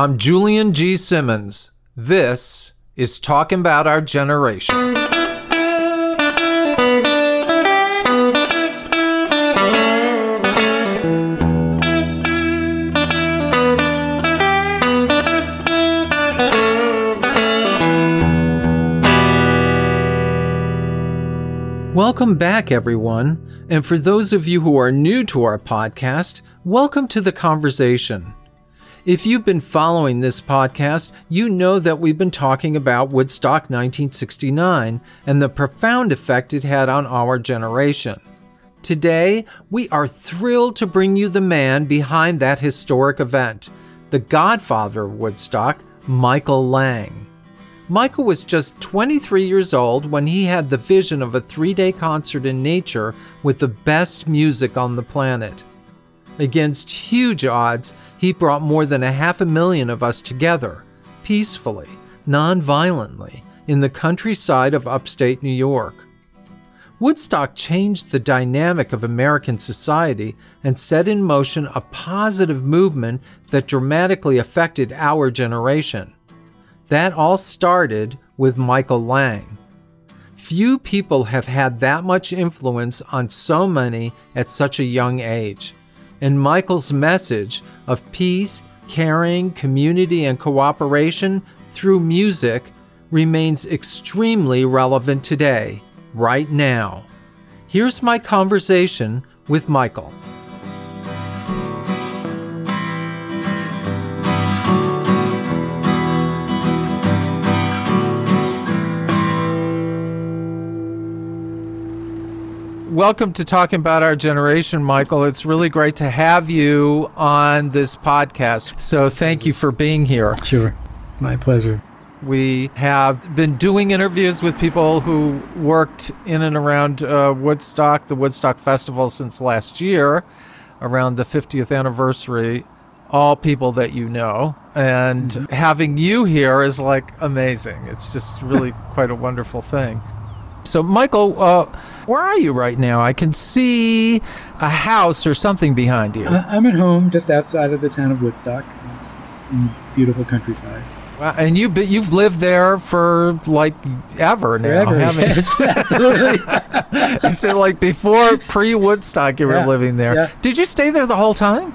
I'm Julian G. Simmons. This is Talking About Our Generation. Welcome back, everyone, and for those of you who are new to our podcast, welcome to The Conversation. If you've been following this podcast, you know that we've been talking about Woodstock 1969 and the profound effect it had on our generation. Today, we are thrilled to bring you the man behind that historic event, the godfather of Woodstock, Michael Lang. Michael was just 23 years old when he had the vision of a three-day concert in nature with the best music on the planet. Against huge odds, he brought more than 500,000 of us together, peacefully, non-violently, in the countryside of upstate New York. Woodstock changed the dynamic of American society and set in motion a positive movement that dramatically affected our generation. That all started with Michael Lang. Few people have had that much influence on so many at such a young age, and Michael's message of peace, caring, community, and cooperation through music remains extremely relevant today, right now. Here's my conversation with Michael. Welcome to Talking About Our Generation, Michael. It's really great to have you on this podcast. So thank you for being here. Sure. My pleasure. We have been doing interviews with people who worked in and around Woodstock, the Woodstock Festival, since last year, around the 50th anniversary, all people that you know. And having you here is like amazing. It's just really quite a wonderful thing. So, Michael, where are you right now? I can see a house or something behind you. I'm at home, just outside of the town of Woodstock, in beautiful countryside. Wow, and you've lived there for, like, ever now. Forever, haven't yes, you? Absolutely. It's like before, pre-Woodstock, you were living there. Yeah. Did you stay there the whole time?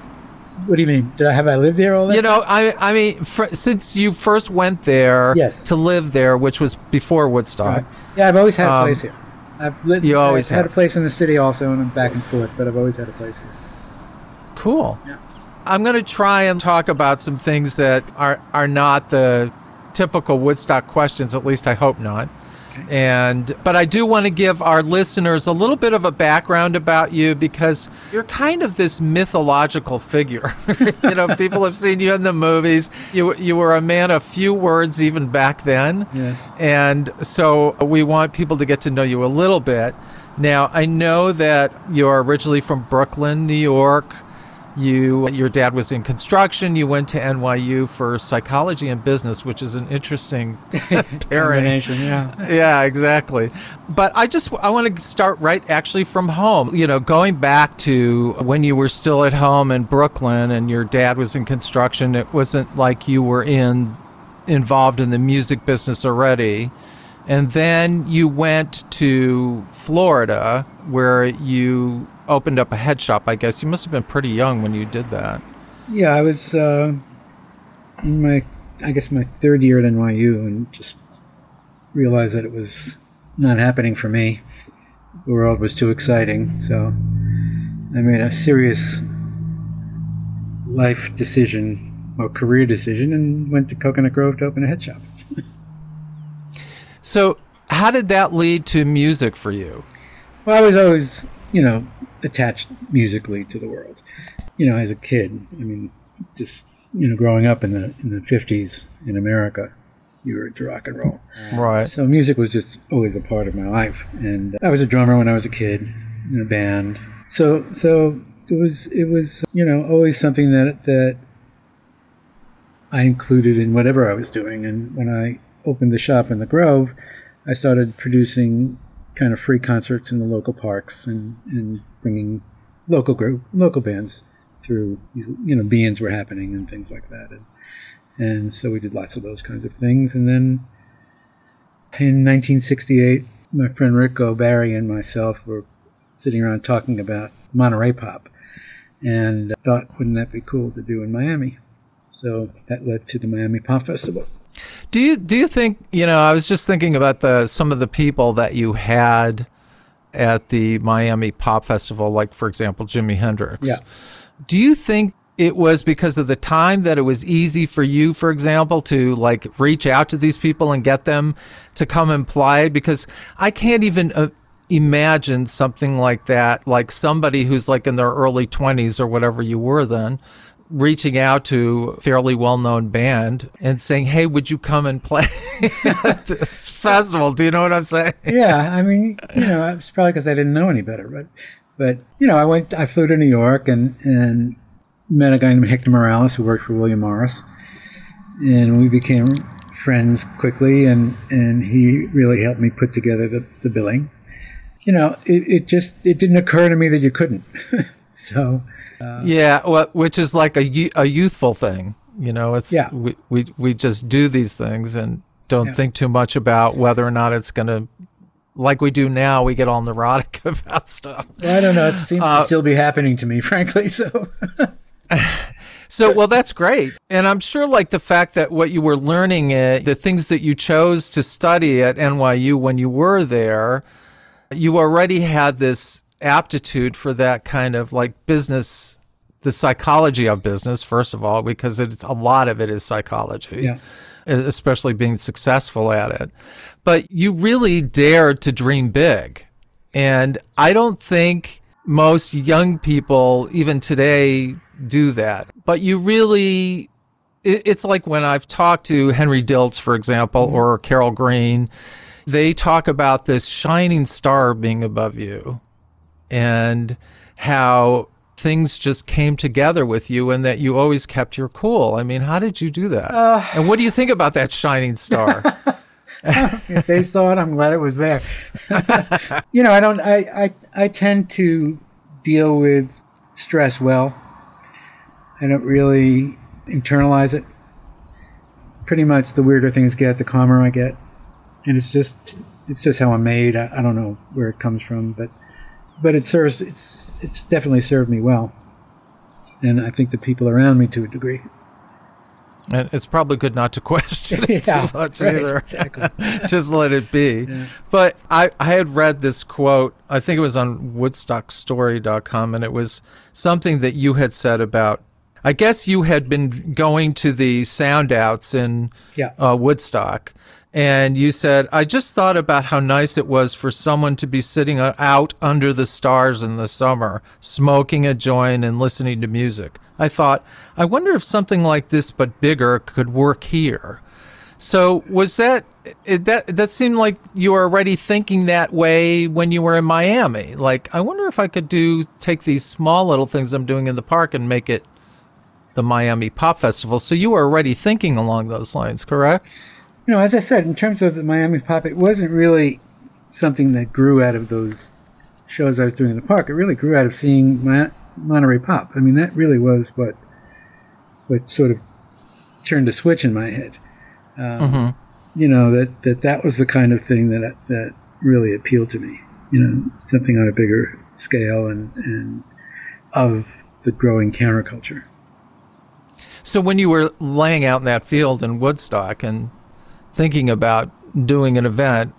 What do you mean? Have I lived there all that time? I mean, since you first went there to live there, which was before Woodstock. Right. Yeah, I've always had a place here. I've had a place in the city also, and I'm back and forth, but I've always had a place here. Cool. Yeah. I'm going to try and talk about some things that are not the typical Woodstock questions, at least I hope not. Okay. But I do want to give our listeners a little bit of a background about you, because you're kind of this mythological figure. You know, people have seen you in the movies. You were a man of few words even back then. Yes. And so we want people to get to know you a little bit. Now, I know that you're originally from Brooklyn, New York. Your dad was in construction. You went to NYU for psychology and business, which is an interesting combination. Yeah, exactly. But I want to start right actually from home. You know, going back to when you were still at home in Brooklyn and your dad was in construction, it wasn't like you were involved in the music business already. And then you went to Florida, where you opened up a head shop, I guess. You must have been pretty young when you did that. Yeah, I was in my third year at NYU, and just realized that it was not happening for me. The world was too exciting, so I made a serious life decision, or career decision, and went to Coconut Grove to open a head shop. So how did that lead to music for you? Well, I was always, attached musically to the world. As a kid, growing up in the 50s in America, you were into rock and roll. Right. So music was just always a part of my life. And I was a drummer when I was a kid in a band. So it was always something that I included in whatever I was doing. And when I opened the shop in the Grove, I started producing kind of free concerts in the local parks and bringing local bands through. Bands were happening and things like that. And And so we did lots of those kinds of things. And then in 1968, my friend Rick O'Barry and myself were sitting around talking about Monterey Pop and thought, wouldn't that be cool to do in Miami? So that led to the Miami Pop Festival. Do you think, you know, I was just thinking about some of the people that you had at the Miami Pop Festival, like, for example, Jimi Hendrix. Yeah. Do you think it was because of the time that it was easy for you, for example, to like reach out to these people and get them to come and play? Because I can't even imagine something like that, like somebody who's like in their early 20s or whatever you were then, reaching out to a fairly well-known band and saying, hey, would you come and play at this festival? Do you know what I'm saying? Yeah, I mean, you know, it's probably because I didn't know any better. But you know, I flew to New York and met a guy named Hector Morales who worked for William Morris. And we became friends quickly, and he really helped me put together the billing. You know, it didn't occur to me that you couldn't. So... yeah, well, which is like a youthful thing, you know. It's yeah. we just do these things and don't think too much about whether or not it's going to, like we do now. We get all neurotic about stuff. Well, I don't know. It seems to still be happening to me, frankly. So, well, that's great, and I'm sure like the fact that what you were learning, the things that you chose to study at NYU when you were there, you already had this aptitude for that kind of like business, the psychology of business, first of all, because it's a lot of it is psychology, especially being successful at it. But you really dared to dream big. And I don't think most young people, even today, do that. But you really, it's like when I've talked to Henry Diltz, for example, or Carol Green, they talk about this shining star being above you, and how things just came together with you and that you always kept your cool. I mean, how did you do that? And what do you think about that shining star? If they saw it, I'm glad it was there. You know, I tend to deal with stress well. I don't really internalize it. Pretty much the weirder things get, the calmer I get. And it's just how I'm made. I don't know where it comes from, but it serves. It's definitely served me well, and I think the people around me to a degree. And it's probably good not to question it too much either. Exactly. Just let it be. Yeah. But I had read this quote. I think it was on WoodstockStory.com, and it was something that you had said about. I guess you had been going to the sound outs in Woodstock. And you said, I just thought about how nice it was for someone to be sitting out under the stars in the summer, smoking a joint and listening to music. I thought, I wonder if something like this but bigger could work here. So was that seemed like you were already thinking that way when you were in Miami. Like, I wonder if I could take these small little things I'm doing in the park and make it the Miami Pop Festival. So you were already thinking along those lines, correct? You know, as I said, in terms of the Miami Pop, it wasn't really something that grew out of those shows I was doing in the park. It really grew out of seeing Monterey Pop. I mean, that really was what sort of turned a switch in my head. You know, that was the kind of thing that really appealed to me. You know, something on a bigger scale and of the growing counterculture. So when you were laying out in that field in Woodstock and thinking about doing an event,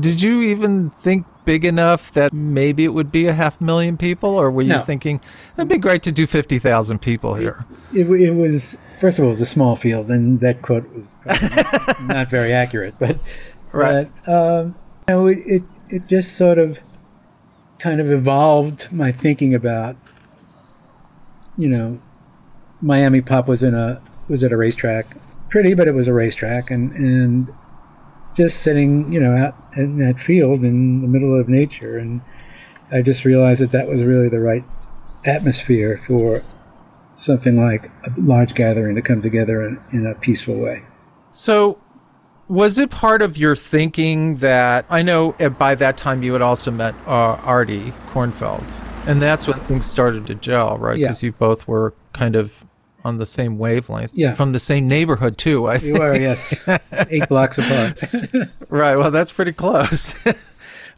did you even think big enough that maybe it would be 500,000 people? Or were you thinking, it'd be great to do 50,000 people here? It was, first of all, it was a small field, and that quote was probably not very accurate. But, right. You know, it just sort of kind of evolved my thinking about, you know, Miami Pop was at a racetrack. Pretty, but it was a racetrack, and just sitting, you know, out in that field in the middle of nature, and I just realized that was really the right atmosphere for something like a large gathering to come together in a peaceful way. So was it part of your thinking that, I know by that time you had also met Artie Kornfeld, and that's when things started to gel, right? Because you both were kind of on the same wavelength. Yeah. From the same neighborhood, too, I think. You are, yes. 8 blocks apart. Right. Well, that's pretty close.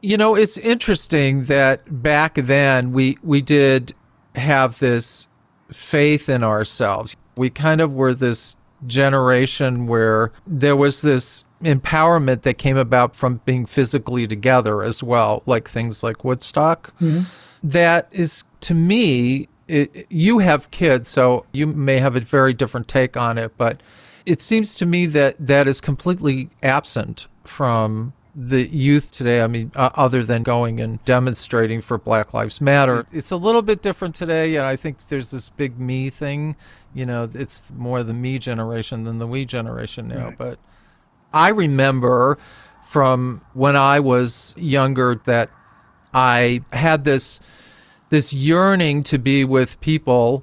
You know, it's interesting that back then we did have this faith in ourselves. We kind of were this generation where there was this empowerment that came about from being physically together as well, like things like Woodstock. Mm-hmm. That is, to me, you have kids, so you may have a very different take on it, but it seems to me that that is completely absent from the youth today. I mean, other than going and demonstrating for Black Lives Matter. It's a little bit different today, and I think there's this big me thing. You know, it's more the me generation than the we generation now. Right. But I remember from when I was younger that I had this yearning to be with people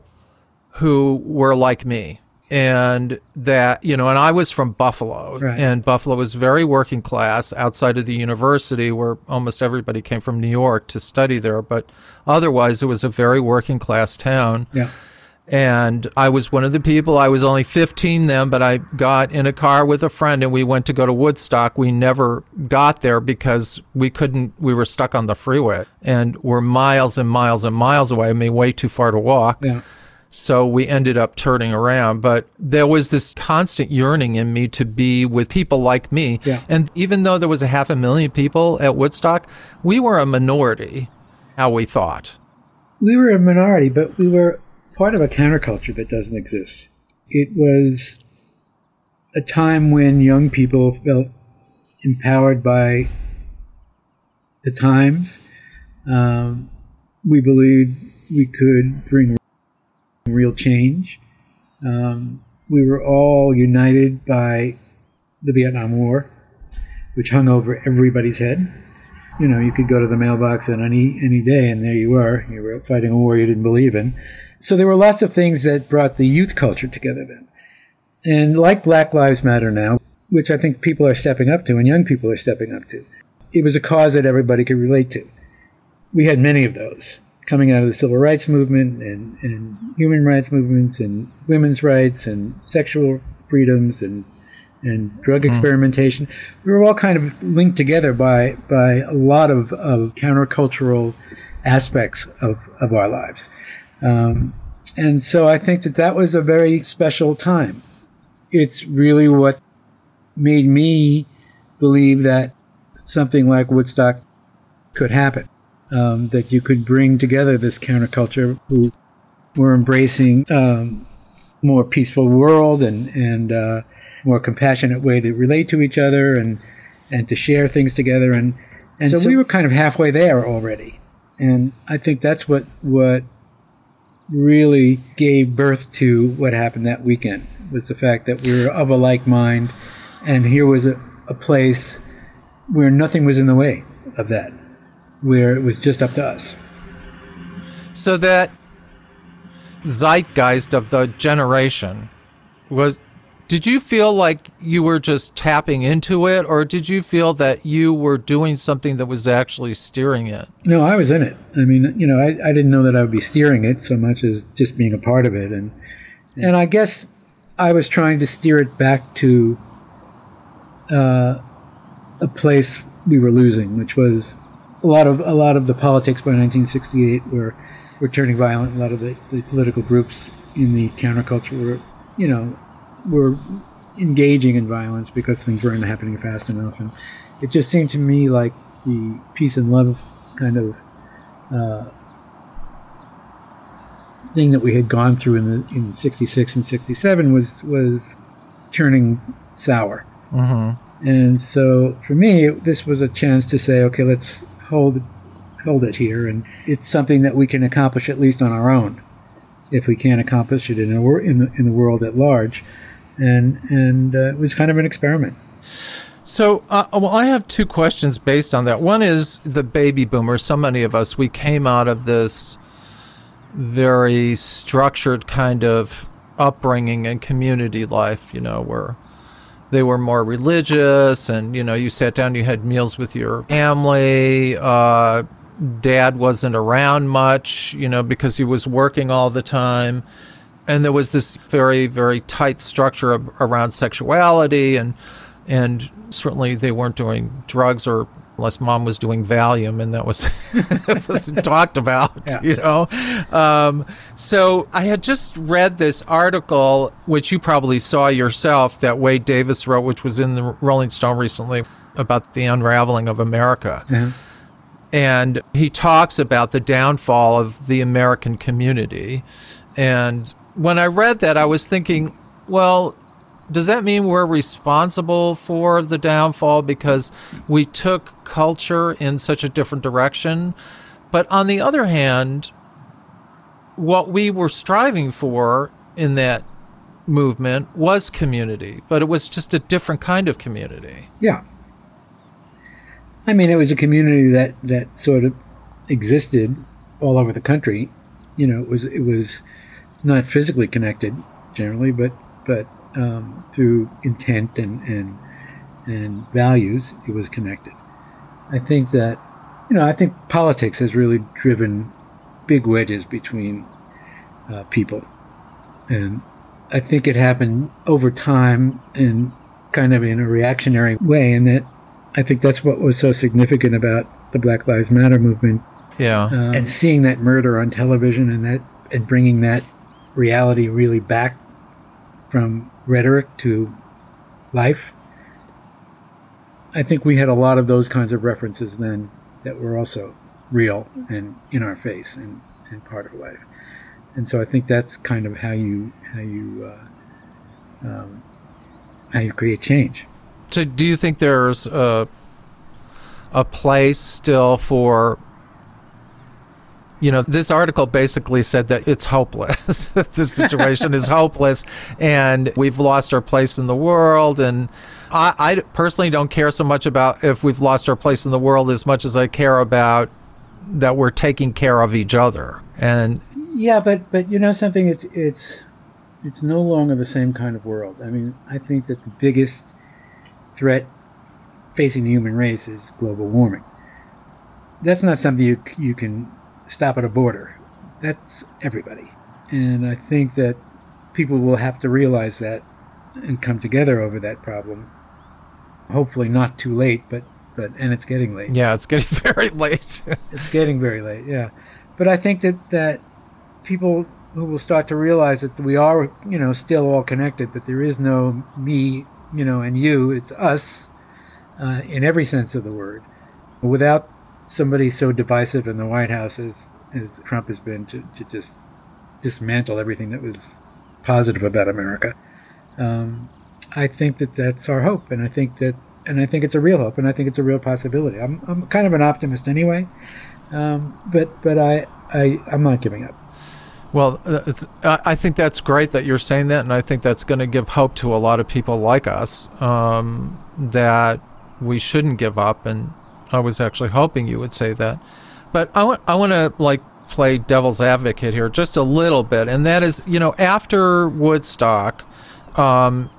who were like me, and that, you know, and I was from Buffalo, right. And Buffalo was very working class outside of the university, where almost everybody came from New York to study there, but otherwise it was a very working class town. Yeah. And I was one of the people. I was only 15 then, but I got in a car with a friend and we went to go to Woodstock. We never got there because we were stuck on the freeway and were miles and miles and miles away. I mean, way too far to walk. Yeah. So we ended up turning around. But there was this constant yearning in me to be with people like me. Yeah. And even though there was 500,000 people at Woodstock, we were a minority, how we thought. We were a minority, but we were part of a counterculture that doesn't exist. It was a time when young people felt empowered by the times. We believed we could bring real change. We were all united by the Vietnam War, which hung over everybody's head. You know, you could go to the mailbox on any day, and there you were. You were fighting a war you didn't believe in. So there were lots of things that brought the youth culture together then. And like Black Lives Matter now, which I think people are stepping up to and young people are stepping up to, it was a cause that everybody could relate to. We had many of those coming out of the civil rights movement and human rights movements and women's rights and sexual freedoms and drug experimentation. We were all kind of linked together by a lot of countercultural aspects of our lives. And so I think that was a very special time. It's really what made me believe that something like Woodstock could happen, that you could bring together this counterculture who were embracing more peaceful world and more compassionate way to relate to each other and to share things together. And so we were kind of halfway there already. And I think that's what really gave birth to what happened that weekend, was the fact that we were of a like mind, and here was a place where nothing was in the way of that, where it was just up to us. So that zeitgeist of the generation was, did you feel like you were just tapping into it, or did you feel that you were doing something that was actually steering it? No, I was in it. I mean, you know, I didn't know that I would be steering it so much as just being a part of it. And I guess I was trying to steer it back to a place we were losing, which was a lot of the politics by 1968 were turning violent. A lot of the political groups in the counterculture were, you know, were engaging in violence because things weren't happening fast enough. And it just seemed to me like the peace and love kind of thing that we had gone through in 66 and 67 was turning sour. Mm-hmm. And so for me, this was a chance to say, okay, let's hold it here. And it's something that we can accomplish at least on our own, if we can't accomplish it in the world at large. And it was kind of an experiment. So, well, I have 2 questions based on that. One is the baby boomers. So many of us, we came out of this very structured kind of upbringing and community life, you know, where they were more religious and, you know, you sat down, you had meals with your family. Dad wasn't around much, you know, because he was working all the time. And there was this very, very tight structure around sexuality, and certainly they weren't doing drugs, or unless Mom was doing Valium, and that was it wasn't talked about, yeah. You know. So I had just read this article, which you probably saw yourself, that Wade Davis wrote, which was in the Rolling Stone recently, about the unraveling of America. Mm-hmm. And he talks about the downfall of the American community. And when I read that, I was thinking, well, does that mean we're responsible for the downfall because we took culture in such a different direction? But on the other hand, what we were striving for in that movement was community, but it was just a different kind of community. Yeah. I mean, it was a community that sort of existed all over the country. You know, it was not physically connected generally, but through intent and values, it was connected. I think that, you know, I think politics has really driven big wedges between people, and I think it happened over time in kind of in a reactionary way. And that I think that's what was so significant about the Black Lives Matter movement. Yeah, and seeing that murder on television and bringing that reality really back from rhetoric to life. I think we had a lot of those kinds of references then that were also real and in our face and part of life. And so I think that's kind of how you create change. So do you think there's a place still for, you know, this article basically said that it's hopeless, that the situation is hopeless, and we've lost our place in the world. And I personally don't care so much about if we've lost our place in the world as much as I care about that we're taking care of each other. And yeah, but you know something, it's no longer the same kind of world. I mean, I think that the biggest threat facing the human race is global warming. That's not something you can stop at a border. That's everybody. And I think that people will have to realize that and come together over that problem. Hopefully not too late, but it's getting late. Yeah, it's getting very late. It's getting very late, yeah. But I think that people who will start to realize that we are, you know, still all connected, that there is no me, you know, and you, it's us in every sense of the word. Without somebody so divisive in the White House as Trump has been to just dismantle everything that was positive about America. I think that's our hope, and I think it's a real hope, and I think it's a real possibility. I'm kind of an optimist anyway, but I'm not giving up. Well, I think that's great that you're saying that, and I think that's going to give hope to a lot of people like us, that we shouldn't give up. And I was actually hoping you would say that. But I want to, like, play devil's advocate here just a little bit. And that is, you know, after Woodstock,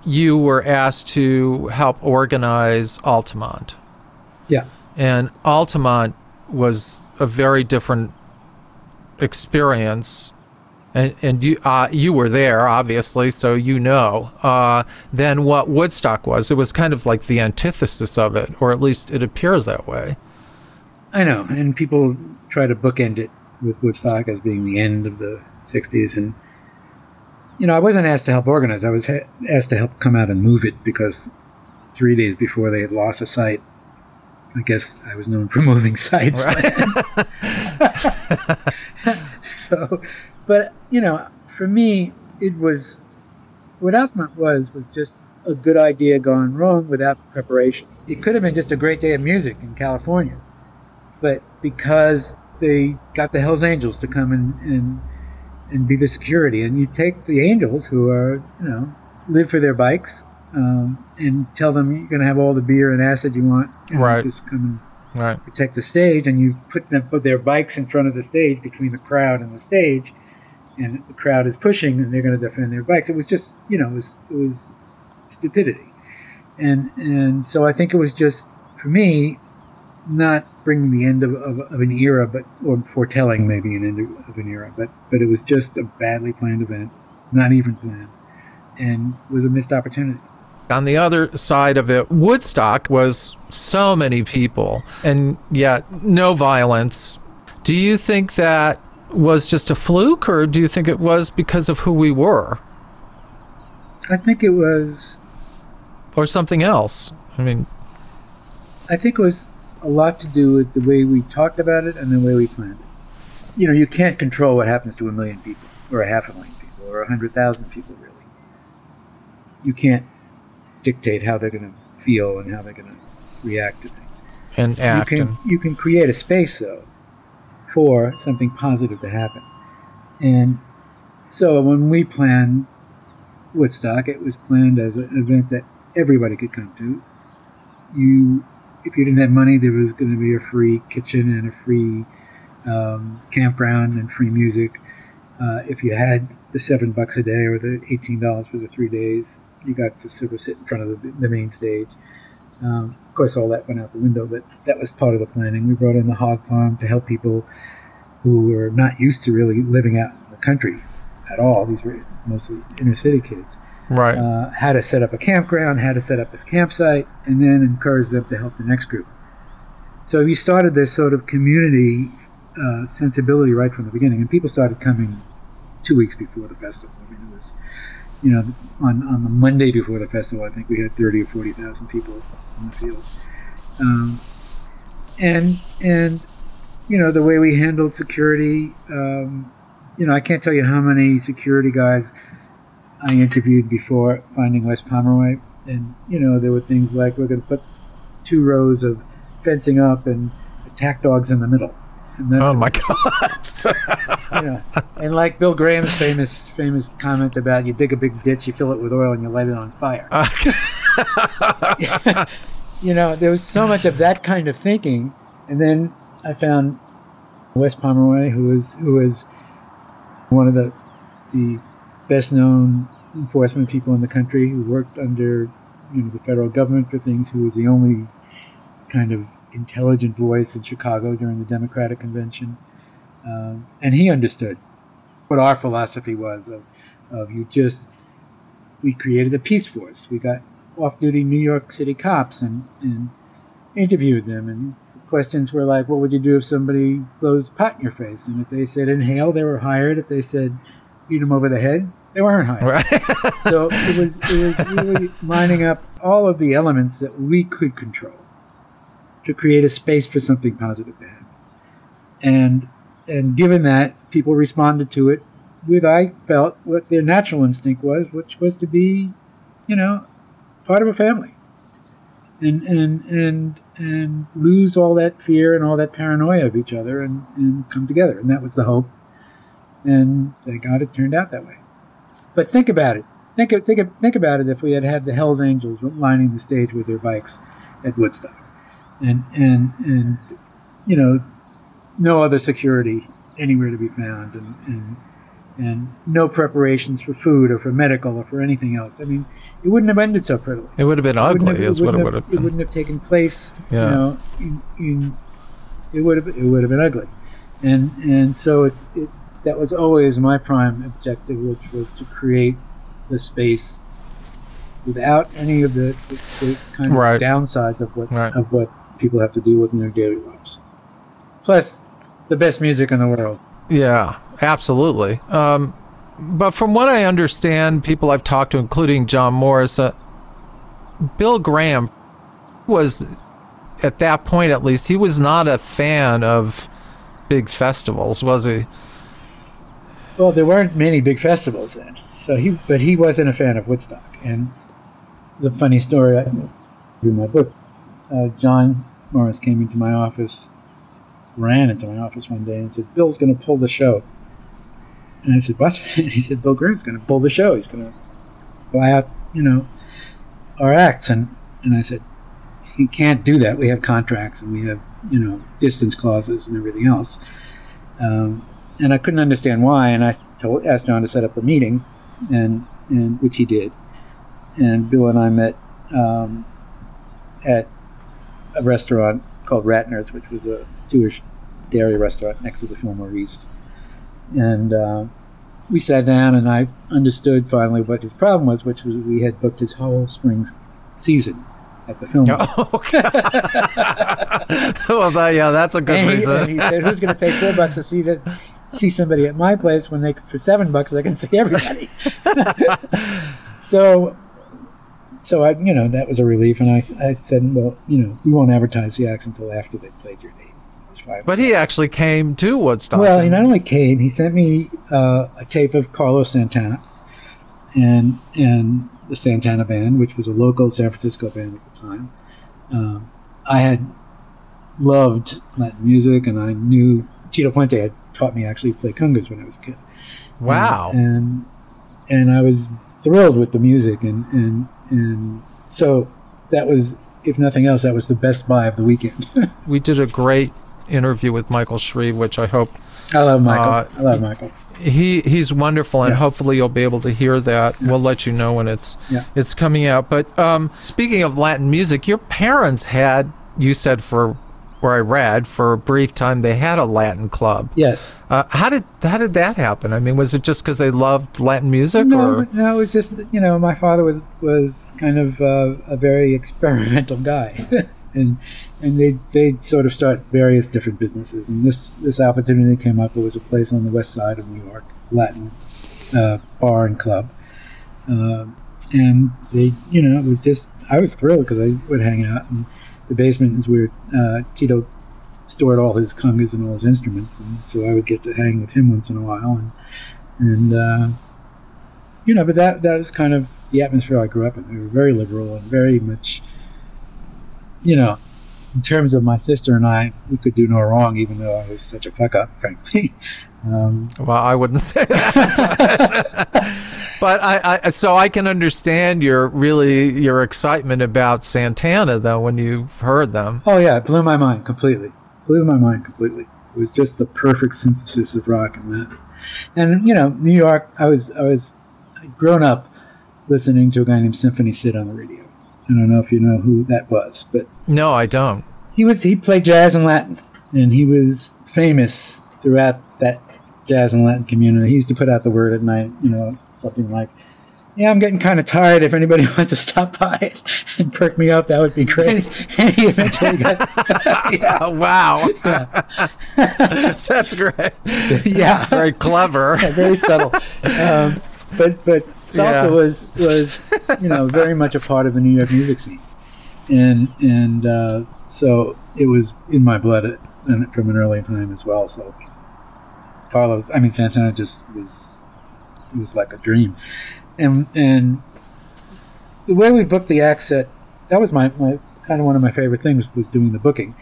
you were asked to help organize Altamont. Yeah. And Altamont was a very different experience. And you were there, obviously, so you know, than what Woodstock was. It was kind of like the antithesis of it, or at least it appears that way. I know, and people try to bookend it with Woodstock as being the end of the 60s. And, you know, I wasn't asked to help organize. I was asked to help come out and move it, because 3 days before they had lost a site. I guess I was known for moving sites. Right. So... But, you know, for me, it was, what Altamont was just a good idea gone wrong without preparation. It could have been just a great day of music in California, but because they got the Hells Angels to come and be the security, and you take the Angels, who are, you know, live for their bikes, and tell them you're going to have all the beer and acid you want, and right. Just come and right. Protect the stage, and you put their bikes in front of the stage, between the crowd and the stage, and the crowd is pushing, and they're going to defend their bikes. It was just, you know, it was stupidity. And so I think it was just, for me, not bringing the end of an era, but, or foretelling maybe an end of an era, but it was just a badly planned event not even Glenn, and it was a missed opportunity. On the other side of it, Woodstock was so many people, and yet no violence. Do you think that was just a fluke, or do you think it was because of who we were? I think it was... Or something else. I mean... I think it was a lot to do with the way we talked about it and the way we planned it. You know, you can't control what happens to a million people, or a 500,000 people, or 100,000 people, really. You can't dictate how they're going to feel and how they're going to react to things. And act. You can create a space, though, for something positive to happen. And so when we planned Woodstock, it was planned as an event that everybody could come to. If you didn't have money, there was going to be a free kitchen and a free campground and free music. If you had the $7 a day or the $18 for the 3 days, you got to sort of sit in front of the main stage. Of course, all that went out the window, but that was part of the planning. We brought in the Hog Farm to help people who were not used to really living out in the country at all. These were mostly inner city kids. Right. How to set up a campground, how to set up this campsite, and then encourage them to help the next group. So we started this sort of community sensibility right from the beginning, and people started coming 2 weeks before the festival. I mean, it was, you know, on the Monday before the festival, I think we had 30,000 or 40,000 people in the field. And you know, the way we handled security, you know, I can't tell you how many security guys I interviewed before finding Wes Pomeroy, and you know, there were things like, we're going to put 2 rows of fencing up and attack dogs in the middle. And that's God! Yeah, you know, and like Bill Graham's famous comment about, you dig a big ditch, you fill it with oil, and you light it on fire. You know, there was so much of that kind of thinking, and then I found Wes Pomeroy, who was one of the best known enforcement people in the country, who worked under, you know, the federal government for things, who was the only kind of intelligent voice in Chicago during the Democratic Convention. And he understood what our philosophy was we created a peace force. We got off-duty New York City cops and interviewed them, and the questions were like, what would you do if somebody blows pot in your face? And if they said inhale, they were hired. If they said beat them over the head, they weren't hired. Right. So it was really lining up all of the elements that we could control to create a space for something positive to happen. And given that, people responded to it with, I felt, what their natural instinct was, which was to be, you know, part of a family. And lose all that fear and all that paranoia of each other and come together. And that was the hope. And thank God it turned out that way. But think about it. Think about it. If we had had the Hells Angels lining the stage with their bikes at Woodstock, and you know, no other security anywhere to be found, and no preparations for food or for medical or for anything else. I mean, it wouldn't have ended so prettily. It would have been ugly, is what it would have been. It wouldn't have taken place. Yeah. You know, it would have been ugly, and so it. That was always my prime objective, which was to create the space without any of the kind of right. downsides of what people have to deal with in their daily lives. Plus, the best music in the world. Yeah, absolutely. But from what I understand, people I've talked to, including John Morris, Bill Graham was, at that point at least, he was not a fan of big festivals, was he? Well, there weren't many big festivals then, but he wasn't a fan of Woodstock. And the funny story, I read my book, John Morris came into my office, ran into my office one day and said, Bill's going to pull the show. And I said, what? And he said, Bill Graham's going to pull the show. He's going to buy out, you know, our acts. And I said, he can't do that. We have contracts and we have, you know, distance clauses and everything else. And I couldn't understand why, and I asked John to set up a meeting, and which he did. And Bill and I met at a restaurant called Ratner's, which was a Jewish dairy restaurant next to the Fillmore East. And we sat down, and I understood finally what his problem was, which was we had booked his whole spring season at the film. Oh, okay. Well, that's a good reason. And he said, "Who's going to pay $4 to see that? See somebody at my place when they for $7 I can see everybody." So I, that was a relief, and I said, "Well, we won't advertise the acts until after they played your name." But he actually came to Woodstock. Well, he not only came, he sent me a tape of Carlos Santana and the Santana Band, which was a local San Francisco band at the time. I had loved Latin music, and I knew Tito Puente had taught me actually to play congas when I was a kid. Wow. And I was thrilled with the music, and so that was, if nothing else, that was the best buy of the weekend. We did a great interview with Michael Shreve, which I hope. I love Michael. He's wonderful, and hopefully you'll be able to hear that. Yeah. We'll let you know when it's coming out. But speaking of Latin music, your parents had, you said for a brief time, they had a Latin club. Yes. How did that happen? I mean, was it just because they loved Latin music? No, it was just, my father was kind of a very experimental guy. And they'd sort of start various different businesses. And this opportunity came up. It was a place on the west side of New York, Latin bar and club. And they, it was just, I was thrilled because I would hang out. And the basement is where Tito stored all his congas and all his instruments. And so I would get to hang with him once in a while. But that was kind of the atmosphere I grew up in. They were very liberal and very much... in terms of my sister and I, we could do no wrong, even though I was such a fuck-up, frankly. Well, I wouldn't say that. But so I can understand your excitement about Santana, though, when you heard them. Oh, yeah, it blew my mind completely. It was just the perfect synthesis of rock and Latin. And, New York, I'd grown up listening to a guy named Symphony Sid on the radio. I don't know if you know who that was, but no, I don't. He played jazz and Latin, and he was famous throughout that jazz and Latin community. He used to put out the word at night, something like, "Yeah, I'm getting kind of tired. If anybody wants to stop by and perk me up, that would be great." And he eventually got... Yeah. Wow. Yeah. That's great. Yeah. Very clever. Yeah, very subtle. But salsa was very much a part of the New York music scene, and so it was in my blood from an early time as well. So Santana just was like a dream, and the way we booked the act set, that was my kind of one of my favorite things was doing the booking,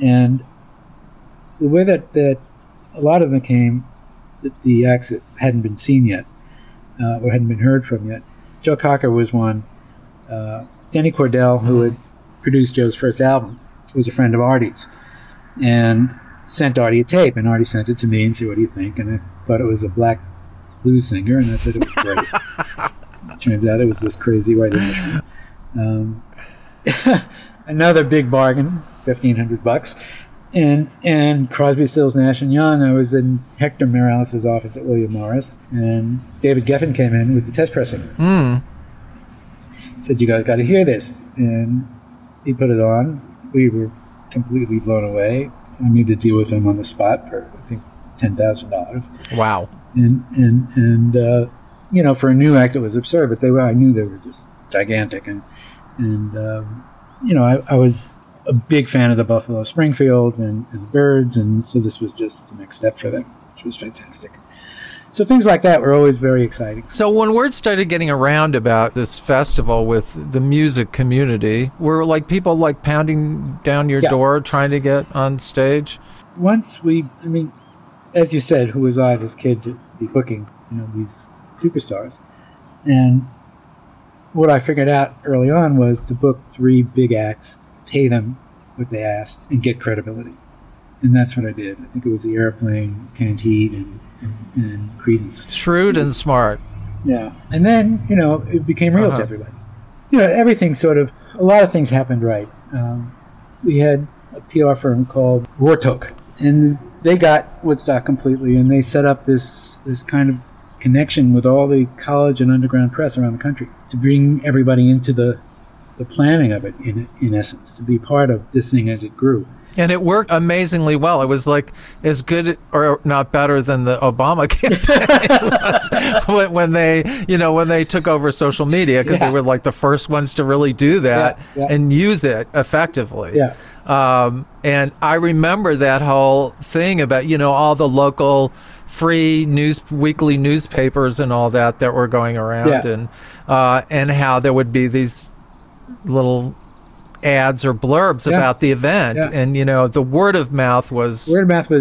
and the way that a lot of them came, that the acts that hadn't been seen yet. Or hadn't been heard from yet. Joe Cocker was one. Danny Cordell, who had produced Joe's first album, was a friend of Artie's and sent Artie a tape, and Artie sent it to me and said, "What do you think?" And I thought it was a black blues singer, and I thought it was great. Turns out it was this crazy white Englishman. Another big bargain, $1,500. And Crosby, Stills, Nash, and Young. I was in Hector Morales' office at William Morris, and David Geffen came in with the test pressing. He said, "You guys got to hear this." And he put it on. We were completely blown away. I made the deal with him on the spot for, I think, $10,000. Wow. And for a new act, it was absurd, but I knew they were just gigantic. I was a big fan of the Buffalo Springfield and the Byrds, and so this was just the next step for them, which was fantastic. So things like that were always very exciting. So when word started getting around about this festival with the music community, were people pounding down your door trying to get on stage? Once as you said, who was I as a kid to be booking these superstars? And what I figured out early on was to book three big acts, pay them what they asked, and get credibility. And that's what I did. I think it was the Airplane, Canned Heat, and Creedence. Shrewd and smart. Yeah. And then, it became real to everybody. Everything sort of, a lot of things happened right. We had a PR firm called Wartok, and they got Woodstock completely, and they set up this kind of connection with all the college and underground press around the country to bring everybody into the planning of it, in essence, to be part of this thing as it grew. And it worked amazingly well. It was like as good or not better than the Obama campaign was when they took over social media, because they were like the first ones to really do that and use it effectively. Yeah. And I remember that whole thing about, all the local free weekly newspapers and all that were going around, and how there would be these little ads or blurbs about the event, and the word of mouth was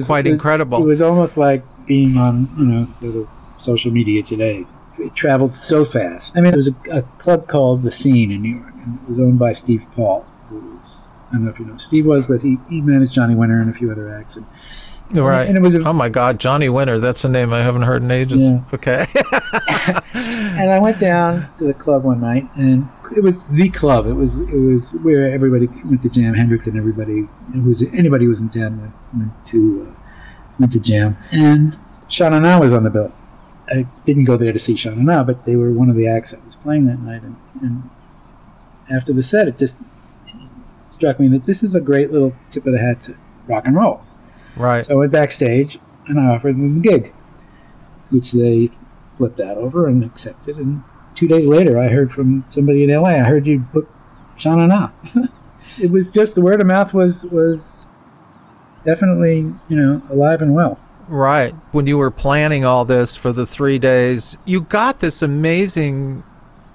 quite incredible. It was almost like being on sort of social media today. It traveled so fast. I mean, there was a club called The Scene in New York, and it was owned by Steve Paul, who was, I don't know if you know who Steve was, but he managed Johnny Winter and a few other acts. Right. And it was oh my God, Johnny Winter, that's a name I haven't heard in ages. Yeah. Okay. And I went down to the club one night, and it was the club. It was where everybody went to jam. Hendrix and anybody who was in town went to jam. And Sha Na Na was on the bill. I didn't go there to see Sha Na Na, but they were one of the acts that was playing that night. And after the set, it just struck me that this is a great little tip of the hat to rock and roll. Right. So I went backstage and I offered them a gig, which they flipped out over and accepted. And 2 days later, I heard from somebody in LA, I heard you booked Sha Na Na. It was just the word of mouth was definitely, alive and well. Right. When you were planning all this for the 3 days, you got this amazing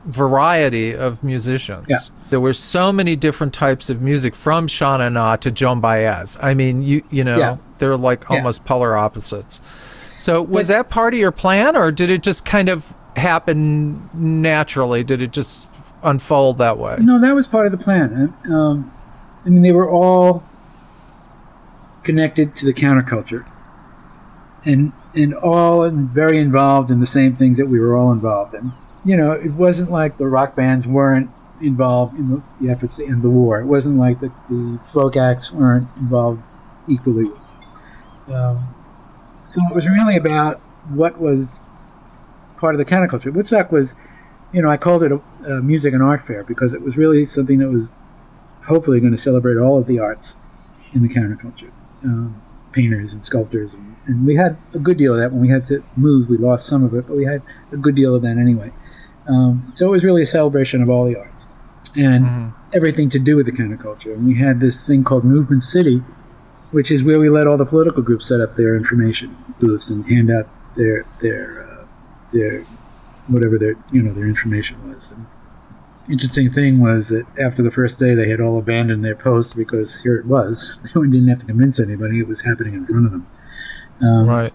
variety of musicians. Yeah. There were so many different types of music, from Sha Na Na to Joan Baez. I mean, they're like almost polar opposites. So was that part of your plan, or did it just kind of happen naturally? Did it just unfold that way? No, that was part of the plan. I mean, they were all connected to the counterculture and all very involved in the same things that we were all involved in. It wasn't like the rock bands weren't involved in the efforts to end the war. It wasn't like the folk acts weren't involved equally. So it was really about what was part of the counterculture. Woodstock was, I called it a music and art fair, because it was really something that was hopefully going to celebrate all of the arts in the counterculture. Painters and sculptors, and we had a good deal of that. When we had to move, we lost some of it, but we had a good deal of that anyway. So it was really a celebration of all the arts and everything to do with the counterculture. And we had this thing called Movement City, which is where we let all the political groups set up their information booths and hand out their whatever their information was. And interesting thing was that after the first day, they had all abandoned their posts, because here it was. They didn't have to convince anybody; it was happening in front of them. Right.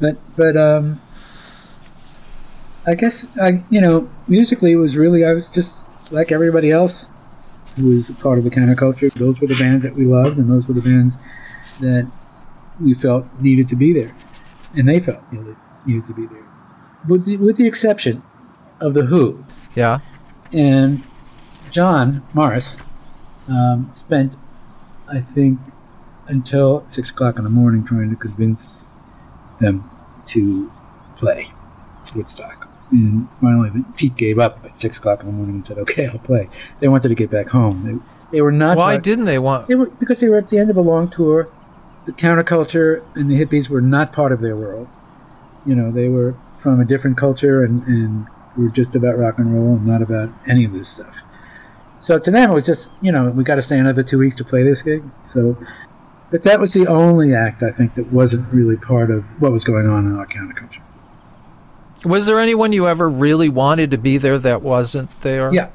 But I guess musically, it was really, I was just like everybody else who was a part of the counterculture. Those were the bands that we loved, and those were the bands that we felt needed to be there, and they felt needed to be there, with the exception of The Who. Yeah. And John Morris spent, I think, until 6 o'clock in the morning trying to convince them to play Woodstock. And finally, Pete gave up at 6 o'clock in the morning and said, okay, I'll play. They wanted to get back home. They were not... Why didn't they want... Because they were at the end of a long tour. The counterculture and the hippies were not part of their world. They were from a different culture and we were just about rock and roll and not about any of this stuff. So to them, it was just, we got to stay another 2 weeks to play this gig. So, but that was the only act, I think, that wasn't really part of what was going on in our counterculture. Was there anyone you ever really wanted to be there that wasn't there? Yeah.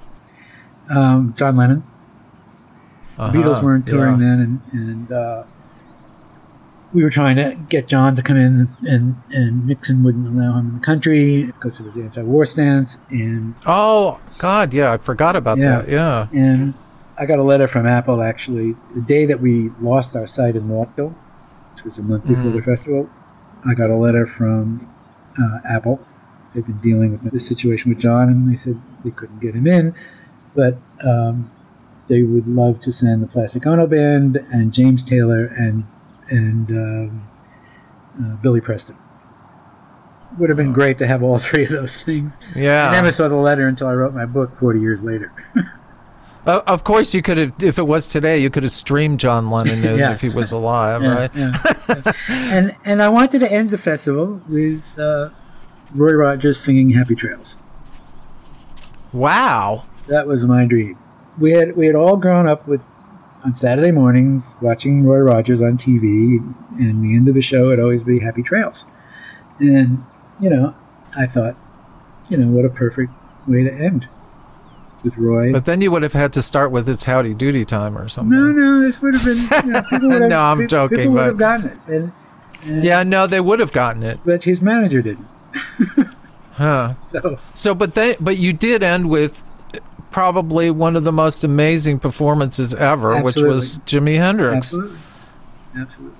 John Lennon. Uh-huh. The Beatles weren't touring then, and we were trying to get John to come in, and Nixon wouldn't allow him in the country because of his anti-war stance. And oh, God, yeah, I forgot about that, yeah. And I got a letter from Apple, actually, the day that we lost our site in Wallkill, which was a month before the festival. I got a letter from Apple. They've been dealing with this situation with John, and they said they couldn't get him in, but... they would love to send the Plastic Ono Band and James Taylor and Billy Preston. would have been great to have all three of those things. Yeah. I never saw the letter until I wrote my book 40 years later. Of course, you could have, if it was today, you could have streamed John Lennon if he was alive, right? Yeah. And I wanted to end the festival with Roy Rogers singing Happy Trails. Wow. That was my dream. We had all grown up with, on Saturday mornings, watching Roy Rogers on TV, and the end of the show would always be Happy Trails. And, I thought, what a perfect way to end. With Roy. But then you would have had to start with It's Howdy Doody Time or something. No, this would have been... people would have, no, I'm joking. People would have gotten it. And they would have gotten it. But his manager didn't. Huh. But you did end with probably one of the most amazing performances ever, Absolutely. Which was Jimi Hendrix. Absolutely.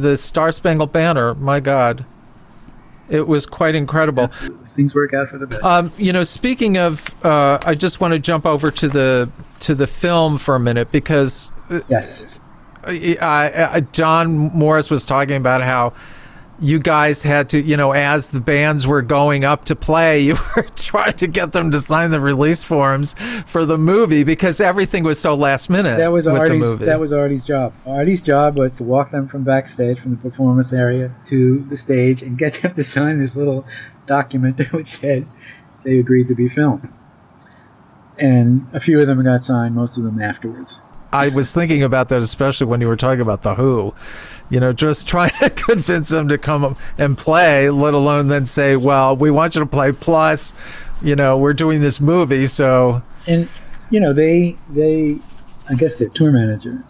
The Star Spangled Banner, my God. It was quite incredible. Absolutely. Things work out for the best. Speaking of, I just want to jump over to the film for a minute because yes, John Morris was talking about how you guys had to, as the bands were going up to play, you were trying to get them to sign the release forms for the movie because everything was so last minute. That was Artie's. That was Artie's job. Artie's job was to walk them from backstage, from the performance area to the stage, and get them to sign this little document which said they agreed to be filmed. And a few of them got signed. Most of them afterwards. I was thinking about that, especially when you were talking about The Who, just trying to convince them to come and play, let alone then say, well, we want you to play, plus, we're doing this movie, so... And, they I guess their tour manager,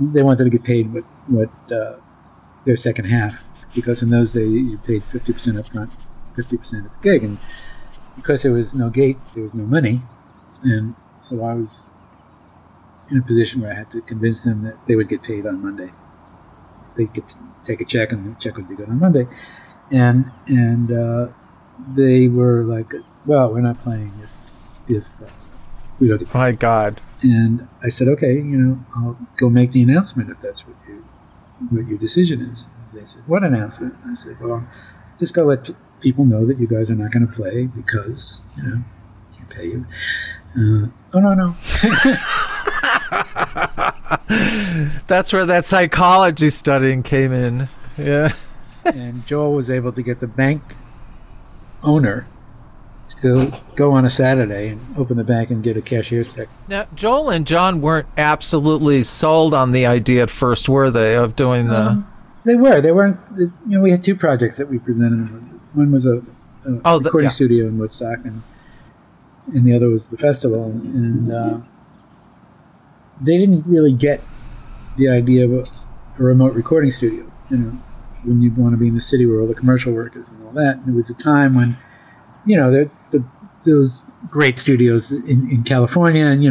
they wanted to get paid what their second half, because in those days you paid 50% up front, 50% of the gig, and because there was no gate, there was no money, and so I was... in a position where I had to convince them that they would get paid on Monday. They'd get to take a check, and the check would be good on Monday. And they were like, well, we're not playing if we don't get paid. My God. And I said, okay, I'll go make the announcement if that's what your decision is. They said, what announcement? I said, well, just go let people know that you guys are not going to play because, I can't pay you. Oh, no. That's where that psychology studying came in. Yeah. And Joel was able to get the bank owner to go on a Saturday and open the bank and get a cashier's check. Now, Joel and John weren't absolutely sold on the idea at first, were they, of doing the... They were. They weren't... we had two projects that we presented. One was a recording studio in Woodstock, and the other was the festival. And they didn't really get the idea of a remote recording studio, when you want to be in the city where all the commercial work is and all that. And it was a time when, those great studios in California, and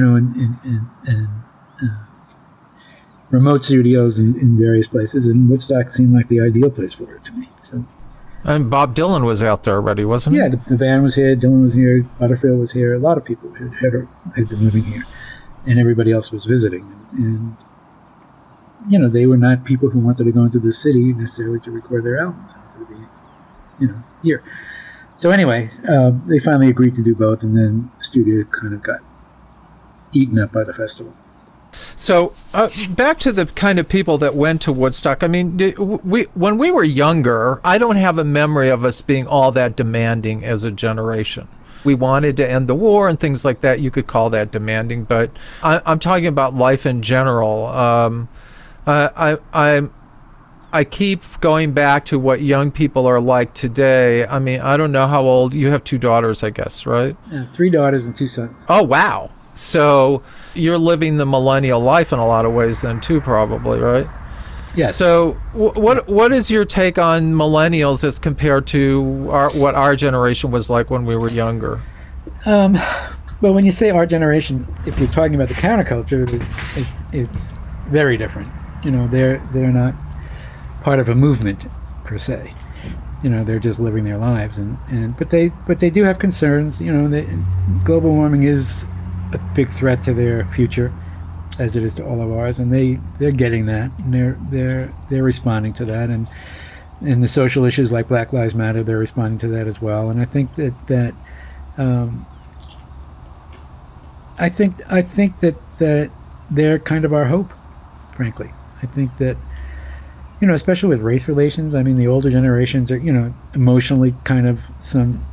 remote studios in various places, and Woodstock seemed like the ideal place for it to me. So. And Bob Dylan was out there already, wasn't he? Yeah, the band was here, Dylan was here, Butterfield was here, a lot of people had been living here. And everybody else was visiting. And they were not people who wanted to go into the city necessarily to record their albums. They wanted to be, here. So anyway, they finally agreed to do both, and then the studio kind of got eaten up by the festival. So back to the kind of people that went to Woodstock. I mean, when we were younger, I don't have a memory of us being all that demanding as a generation. We wanted to end the war and things like that. You could call that demanding, but I'm talking about life in general. I keep going back to what young people are like today. I mean, I don't know how old. You have two daughters, I guess, right? Yeah, 3 daughters and 2 sons. Oh, wow. So you're living the millennial life in a lot of ways then too, probably, right? Yes. So what is your take on millennials as compared to what our generation was like when we were younger? Well, when you say our generation, if you're talking about the counterculture, it's very different. They're not part of a movement per se. They're just living their lives, but they do have concerns. Global warming is a big threat to their future, as it is to all of ours, and they're getting that, and they're responding to that, and and the social issues like Black Lives Matter, they're responding to that as well. And I think that they're kind of our hope, frankly. I think that, you know, especially with race relations, I mean, the older generations are, you know, emotionally kind of some,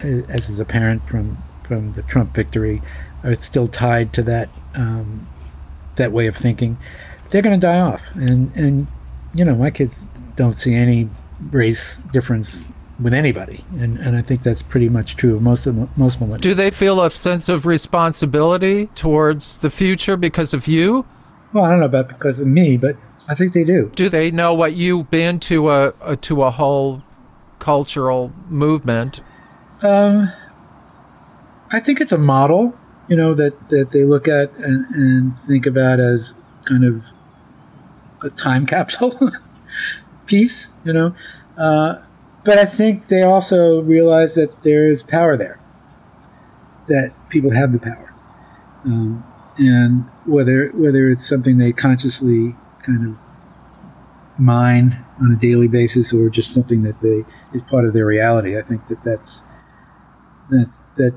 as is apparent from the Trump victory, are still tied to that way of thinking. They're going to die off, and you know, my kids don't see any race difference with anybody, and I think that's pretty much true of most millennials. Do they feel a sense of responsibility towards the future because of you? Well, I don't know about because of me, but I think they do. Do they know what you've been to a whole cultural movement? I think it's a model, you know, that they look at and think about as kind of a time capsule piece, you know. But I think they also realize that there is power there, that people have the power. And whether it's something they consciously kind of mine on a daily basis or just something that is part of their reality, I think that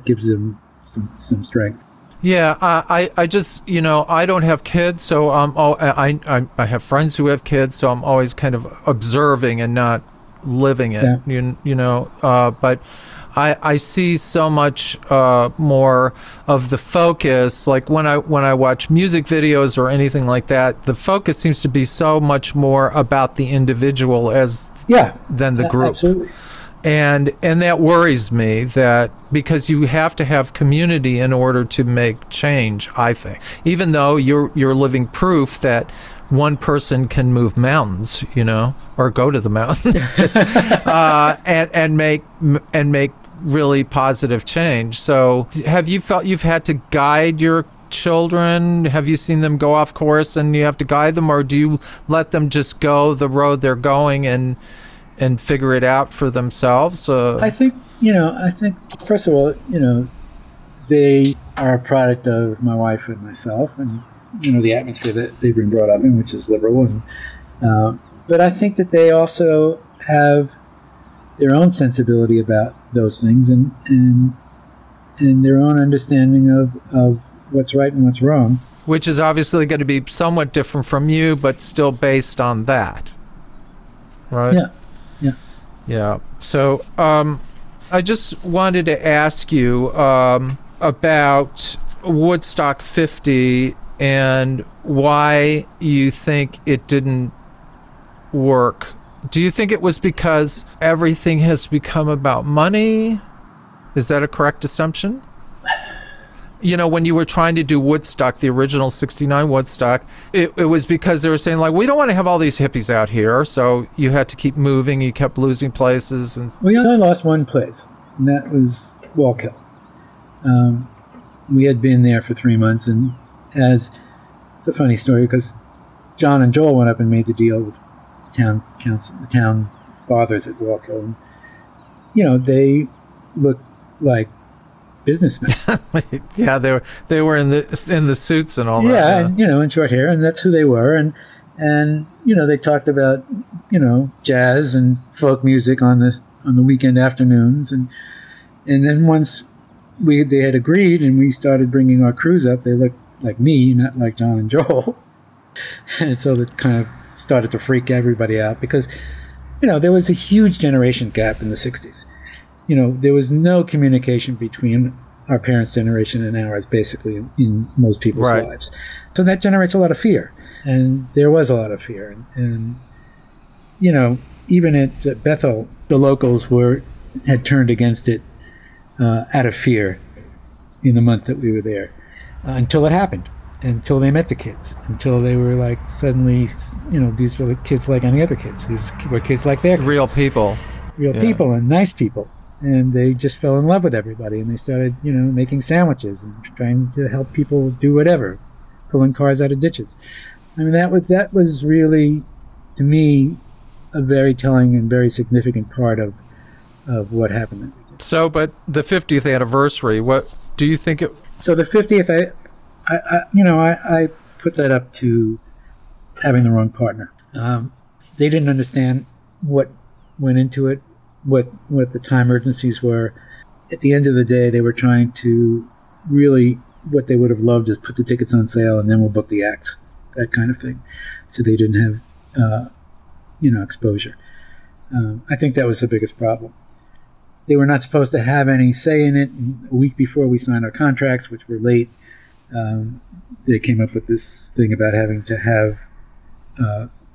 gives them some strength. Yeah, I just, you know, I don't have kids, so I have friends who have kids, so I'm always kind of observing and not living it, yeah. You know, but I see so much more of the focus, like when I watch music videos or anything like that, the focus seems to be so much more about the individual as than the group. Absolutely. And that worries me, that because you have to have community in order to make change, I think, even though you're living proof that one person can move mountains, you know, or go to the mountains and make really positive change. So have you felt you've had to guide your children? Have you seen them go off course and you have to guide them, or do you let them just go the road they're going and figure it out for themselves? I think, first of all, you know, they are a product of my wife and myself and, you know, the atmosphere that they've been brought up in, which is liberal. And, but I think that they also have their own sensibility about those things and their own understanding of what's right and what's wrong. Which is obviously going to be somewhat different from you, but still based on that, right? Yeah. Yeah. So I just wanted to ask you about Woodstock 50 and why you think it didn't work. Do you think it was because everything has become about money? Is that a correct assumption? You know, when you were trying to do Woodstock, the original 69 Woodstock, it was because they were saying, like, we don't want to have all these hippies out here. So you had to keep moving. You kept losing places. And we only lost one place, and that was Wallkill. We had been there for 3 months. And it's a funny story because John and Joel went up and made the deal with town council, the town fathers at Wallkill. And, you know, they looked like businessmen. Yeah, they were in the suits and all that. Yeah, and, you know, in short hair, and that's who they were. And you know, they talked about, you know, jazz and folk music on the weekend afternoons. And then once they had agreed and we started bringing our crews up, they looked like me, not like John and Joel. And so that kind of started to freak everybody out because, you know, there was a huge generation gap in the 60s. You know, there was no communication between our parents' generation and ours, basically, in most people's right. lives. So that generates a lot of fear. And there was a lot of fear. And you know, even at Bethel, the locals had turned against it out of fear in the month that we were there until it happened, until they met the kids, until they were like suddenly, you know, these were kids like any other kids. These were kids like their kids. Real people and nice people. And they just fell in love with everybody, and they started, you know, making sandwiches and trying to help people do whatever, pulling cars out of ditches. I mean, that was really, to me, a very telling and very significant part of what happened. So, but the 50th anniversary, what do you think it? So the 50th, I put that up to having the wrong partner. They didn't understand what went into it, what the time urgencies were. At the end of the day, they were trying to really, what they would have loved is put the tickets on sale and then we'll book the acts, that kind of thing. So they didn't have, exposure. I think that was the biggest problem. They were not supposed to have any say in it. A week before we signed our contracts, which were late, they came up with this thing about having to have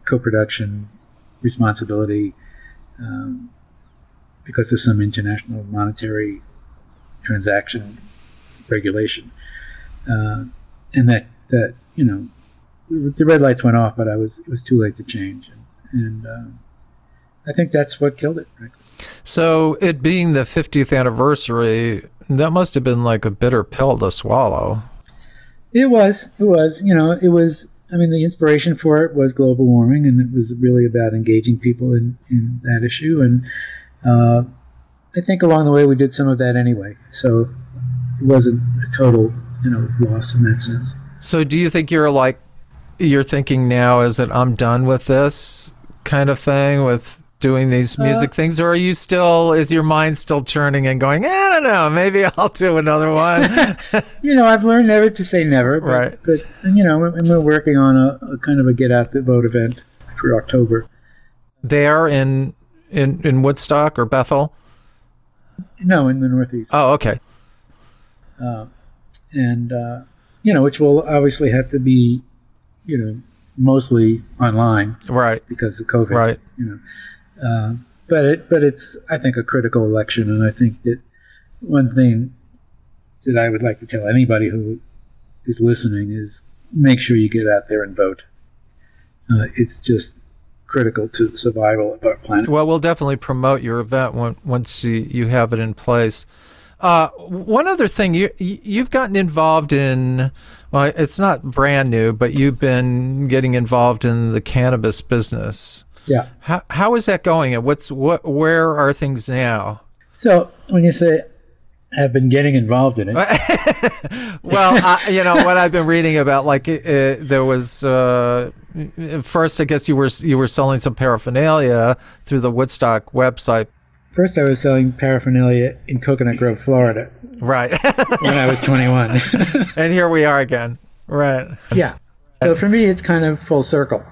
co-production responsibility because of some international monetary transaction regulation. And that the red lights went off, but it was too late to change. And I think that's what killed it, frankly. So it being the 50th anniversary, that must have been like a bitter pill to swallow. It was. It was, the inspiration for it was global warming, and it was really about engaging people in that issue. And I think along the way we did some of that anyway. So it wasn't a total, loss in that sense. So do you think you're thinking now is that I'm done with this kind of thing, with doing these music things, or is your mind still churning and going, I don't know, maybe I'll do another one? I've learned never to say never, but, right. But we're working on a kind of a get out the vote event for October. They are in Woodstock or Bethel? No, in the Northeast. Oh, okay. Which will obviously have to be, mostly online, right? Because of COVID, right? But it's I think a critical election, and I think that one thing that I would like to tell anybody who is listening is make sure you get out there and vote. It's just critical to the survival of our planet. Well, we'll definitely promote your event once you have it in place. One other thing, you've gotten involved in, well, it's not brand new, but you've been getting involved in the cannabis business. Yeah. How is that going, and where are things now? So when you say I've been getting involved in it, well, what I've been reading about, like there was first, I guess you were selling some paraphernalia through the Woodstock website. First, I was selling paraphernalia in Coconut Grove, Florida. Right. When I was 21. And here we are again. Right. Yeah. So for me, it's kind of full circle.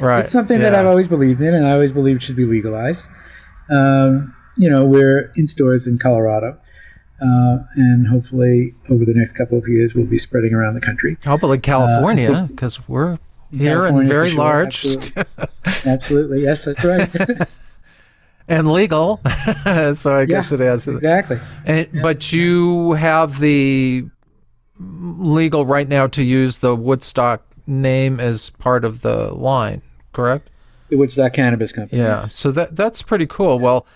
Right. It's something that I've always believed in, and I always believed should be legalized. We're in stores in Colorado, and hopefully over the next couple of years, we'll be spreading around the country. Hopefully California, because we're here California and very sure. Large. Absolutely. Absolutely. Yes, that's right. And legal, so I guess it is. Exactly. And, yeah. But you have the legal right now to use the Woodstock name as part of the line, correct? The Woodstock Cannabis Company. Yeah, so that's pretty cool. Yeah. Well,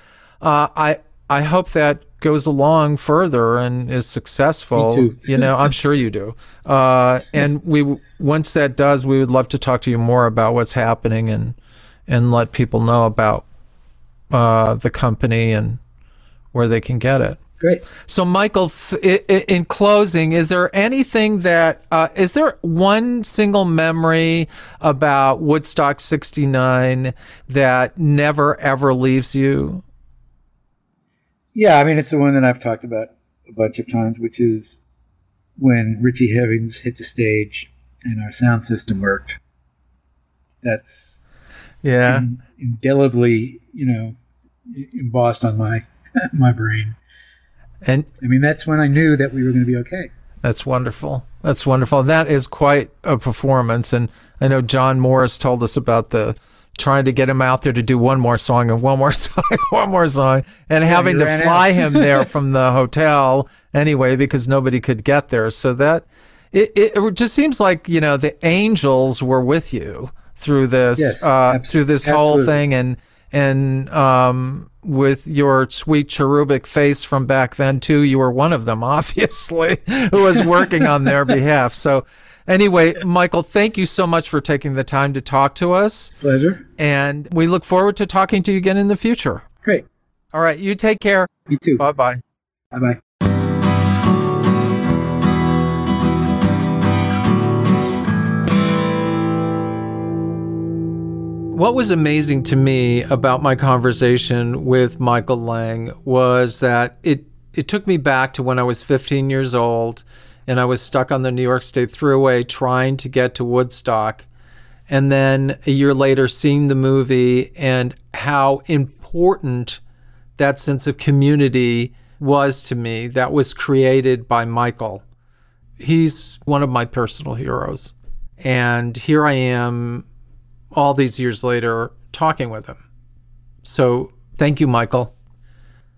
I hope that goes along further and is successful. Me too. I'm sure you do. And we once that does, we would love to talk to you more about what's happening and let people know about the company and where they can get it. Great. So Michael, in closing, is there anything that is there one single memory about Woodstock 69 that never ever leaves you? Yeah, it's the one that I've talked about a bunch of times, which is when Richie Havens hit the stage and our sound system worked. That's indelibly embossed on my brain. And that's when I knew that we were going to be okay. That's wonderful. That is quite a performance. And I know John Morris told us about the trying to get him out there to do one more song and one more song, one more song, and having to fly him there from the hotel anyway, because nobody could get there. So that it just seems like, the angels were with you through this, yes, through this whole thing. And with your sweet cherubic face from back then, too, you were one of them, obviously, who was working on their behalf. So anyway, Michael, thank you so much for taking the time to talk to us. Pleasure. And we look forward to talking to you again in the future. Great. All right. You take care. You too. Bye-bye. Bye-bye. What was amazing to me about my conversation with Michael Lang was that it took me back to when I was 15 years old and I was stuck on the New York State Thruway trying to get to Woodstock. And then a year later, seeing the movie and how important that sense of community was to me that was created by Michael. He's one of my personal heroes. And here I am all these years later talking with him. So thank you, Michael.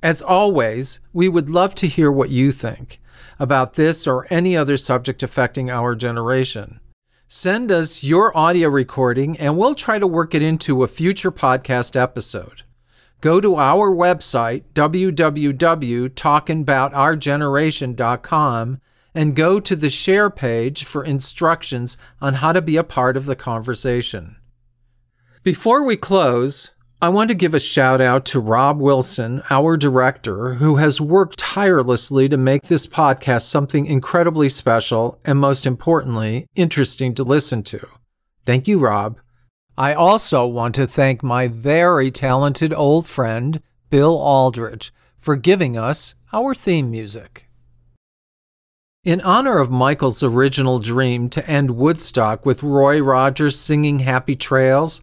As always, we would love to hear what you think about this or any other subject affecting our generation. Send us your audio recording and we'll try to work it into a future podcast episode. Go to our website, www.talkingaboutourgeneration.com, and go to the share page for instructions on how to be a part of the conversation. Before we close, I want to give a shout out to Rob Wilson, our director, who has worked tirelessly to make this podcast something incredibly special and, most importantly, interesting to listen to. Thank you, Rob. I also want to thank my very talented old friend, Bill Aldridge, for giving us our theme music. In honor of Michael's original dream to end Woodstock with Roy Rogers singing Happy Trails,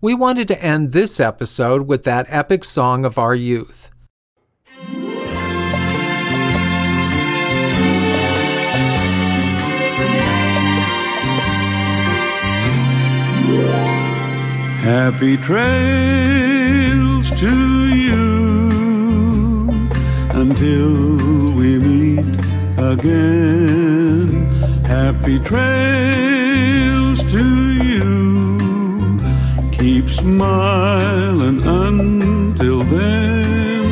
we wanted to end this episode with that epic song of our youth. Happy trails to you until we meet again. Happy trails to you. Keep smiling until then.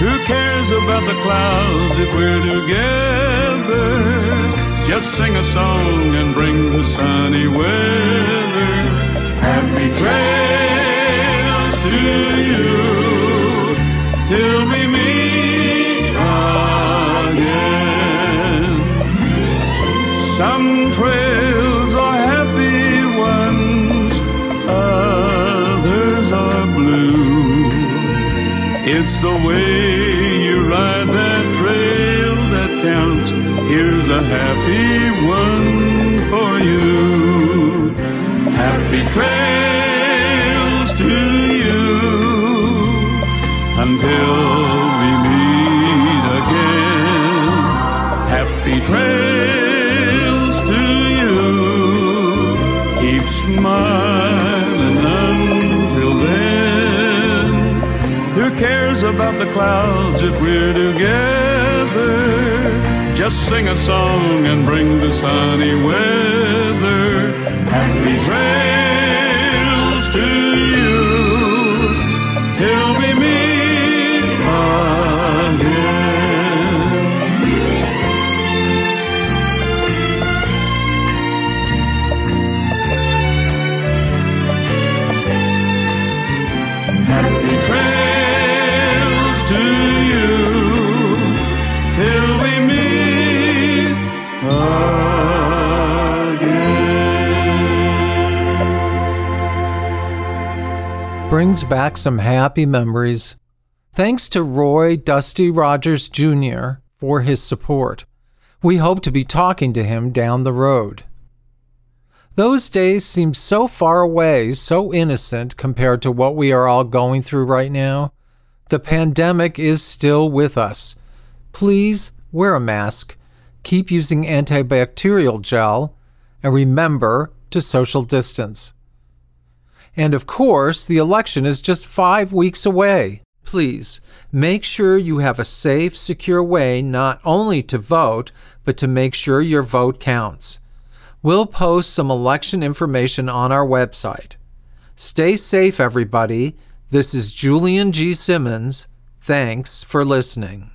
Who cares about the clouds if we're together? Just sing a song and bring the sunny weather. Happy trails to you till we meet again. Some trails are happy ones, others are blue. It's the way you ride that trail that counts. Here's a happy one for you. Happy trails to you until we meet again. Happy trails to you. Keep smiling until then. Who cares about the clouds if we're together? Just sing a song and bring the sunny weather. Happy trails to you till we meet again. Happy trails to you till we meet again. Brings back some happy memories. Thanks to Roy Dusty Rogers Jr. for his support. We hope to be talking to him down the road. Those days seem so far away, so innocent compared to what we are all going through right now. The pandemic is still with us. Please wear a mask, keep using antibacterial gel, and remember to social distance. And of course, the election is just 5 weeks away. Please, make sure you have a safe, secure way not only to vote, but to make sure your vote counts. We'll post some election information on our website. Stay safe, everybody. This is Julian G. Simmons. Thanks for listening.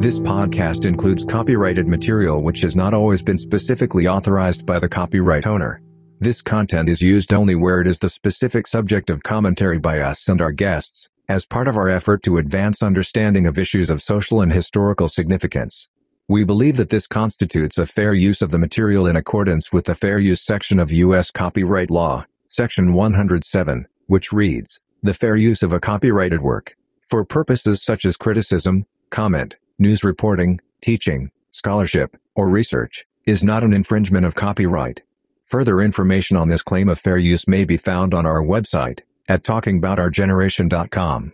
This podcast includes copyrighted material which has not always been specifically authorized by the copyright owner. This content is used only where it is the specific subject of commentary by us and our guests, as part of our effort to advance understanding of issues of social and historical significance. We believe that this constitutes a fair use of the material in accordance with the Fair Use section of U.S. Copyright Law, Section 107, which reads, "The fair use of a copyrighted work, for purposes such as criticism, comment, news reporting, teaching, scholarship, or research, is not an infringement of copyright." Further information on this claim of fair use may be found on our website, at talkingaboutourgeneration.com.